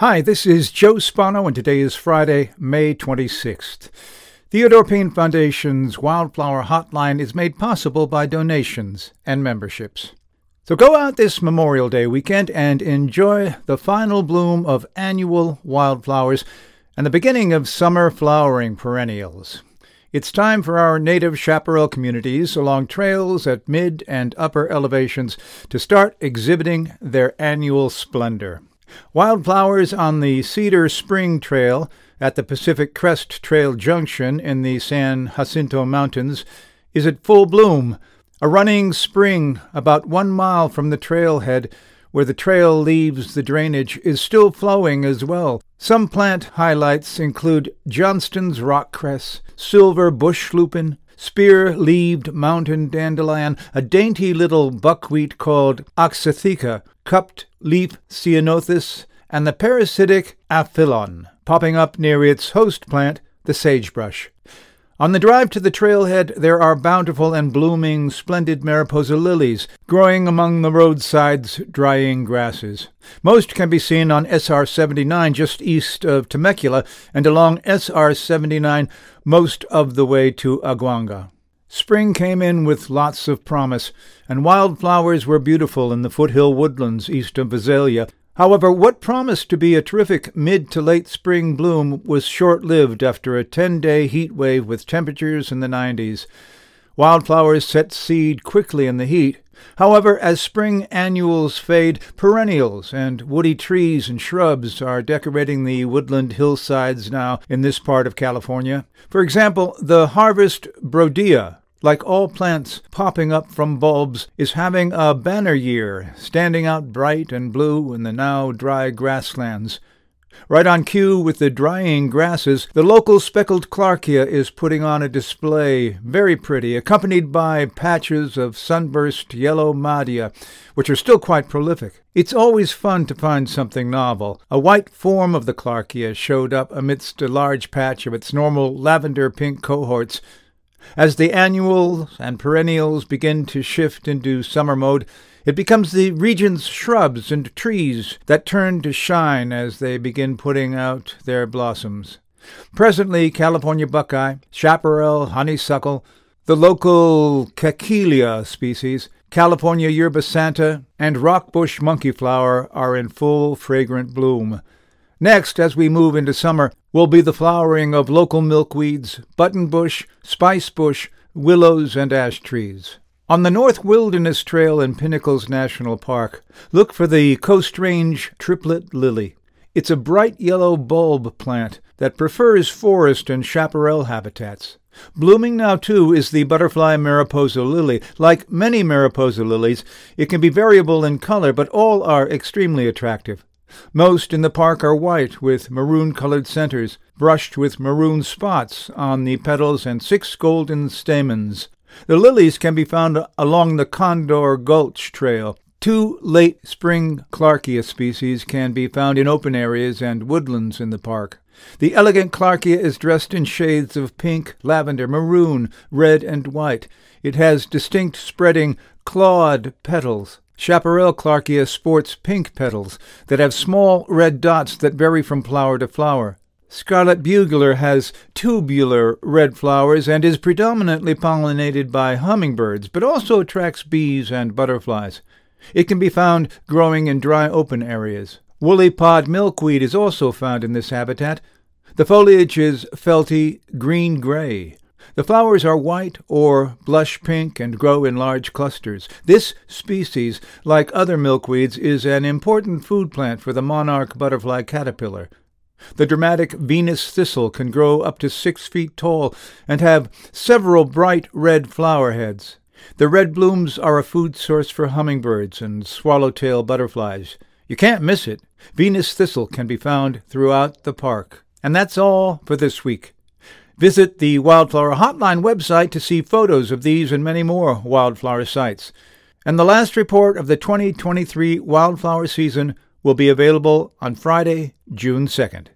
Hi, this is Joe Spano, and today is Friday, May 26th. The Theodore Payne Foundation's Wild Flower Hotline is made possible by donations and memberships. So go out this Memorial Day weekend and enjoy the final bloom of annual wildflowers and the beginning of summer flowering perennials. It's time for our native chaparral communities along trails at mid and upper elevations to start exhibiting their annual splendor. Wildflowers on the Cedar Spring Trail at the Pacific Crest Trail Junction in the San Jacinto Mountains is at full bloom, a running spring about 1 mile from the trailhead where the trail leaves the drainage is still flowing as well. Some plant highlights include Johnston's rockcress, silver bush lupin, spear-leaved mountain dandelion, a dainty little buckwheat called Oxytheca, cupped leaf ceanothus, and the parasitic Aphyllon, popping up near its host plant, the sagebrush. On the drive to the trailhead, there are bountiful and blooming splendid Mariposa lilies growing among the roadside's drying grasses. Most can be seen on SR-79 just east of Temecula and along SR-79 most of the way to Aguanga. Spring came in with lots of promise, and wildflowers were beautiful in the foothill woodlands east of Visalia. However, what promised to be a terrific mid to late spring bloom was short-lived after a 10-day heat wave with temperatures in the 90s. Wildflowers set seed quickly in the heat. However, as spring annuals fade, perennials and woody trees and shrubs are decorating the woodland hillsides now in this part of California. For example, the harvest brodia, like all plants popping up from bulbs, is having a banner year, standing out bright and blue in the now dry grasslands. Right on cue with the drying grasses, the local speckled Clarkia is putting on a display, very pretty, accompanied by patches of sunburst yellow madia, which are still quite prolific. It's always fun to find something novel. A white form of the Clarkia showed up amidst a large patch of its normal lavender-pink cohorts. As the annuals and perennials begin to shift into summer mode, it becomes the region's shrubs and trees that turn to shine as they begin putting out their blossoms. Presently, California buckeye, chaparral, honeysuckle, the local Cakilia species, California yerba santa, and rockbush monkeyflower are in full fragrant bloom. Next, as we move into summer, will be the flowering of local milkweeds, buttonbush, spicebush, willows, and ash trees. On the North Wilderness Trail in Pinnacles National Park, look for the Coast Range Triplet Lily. It's a bright yellow bulb plant that prefers forest and chaparral habitats. Blooming now, too, is the butterfly Mariposa lily. Like many Mariposa lilies, it can be variable in color, but all are extremely attractive. Most in the park are white with maroon-colored centers, brushed with maroon spots on the petals and 6 golden stamens. The lilies can be found along the Condor Gulch Trail. 2 late spring Clarkia species can be found in open areas and woodlands in the park. The elegant Clarkia is dressed in shades of pink, lavender, maroon, red, and white. It has distinct spreading, clawed petals. Chaparral Clarkia sports pink petals that have small red dots that vary from flower to flower. Scarlet Bugler has tubular red flowers and is predominantly pollinated by hummingbirds, but also attracts bees and butterflies. It can be found growing in dry open areas. Woolly pod milkweed is also found in this habitat. The foliage is felty green-gray. The flowers are white or blush pink and grow in large clusters. This species, like other milkweeds, is an important food plant for the monarch butterfly caterpillar. The dramatic Venus thistle can grow up to 6 feet tall and have several bright red flower heads. The red blooms are a food source for hummingbirds and swallowtail butterflies. You can't miss it. Venus thistle can be found throughout the park. And that's all for this week. Visit the Wildflower Hotline website to see photos of these and many more wildflower sites. And the last report of the 2023 wildflower season will be available on Friday, June 2nd.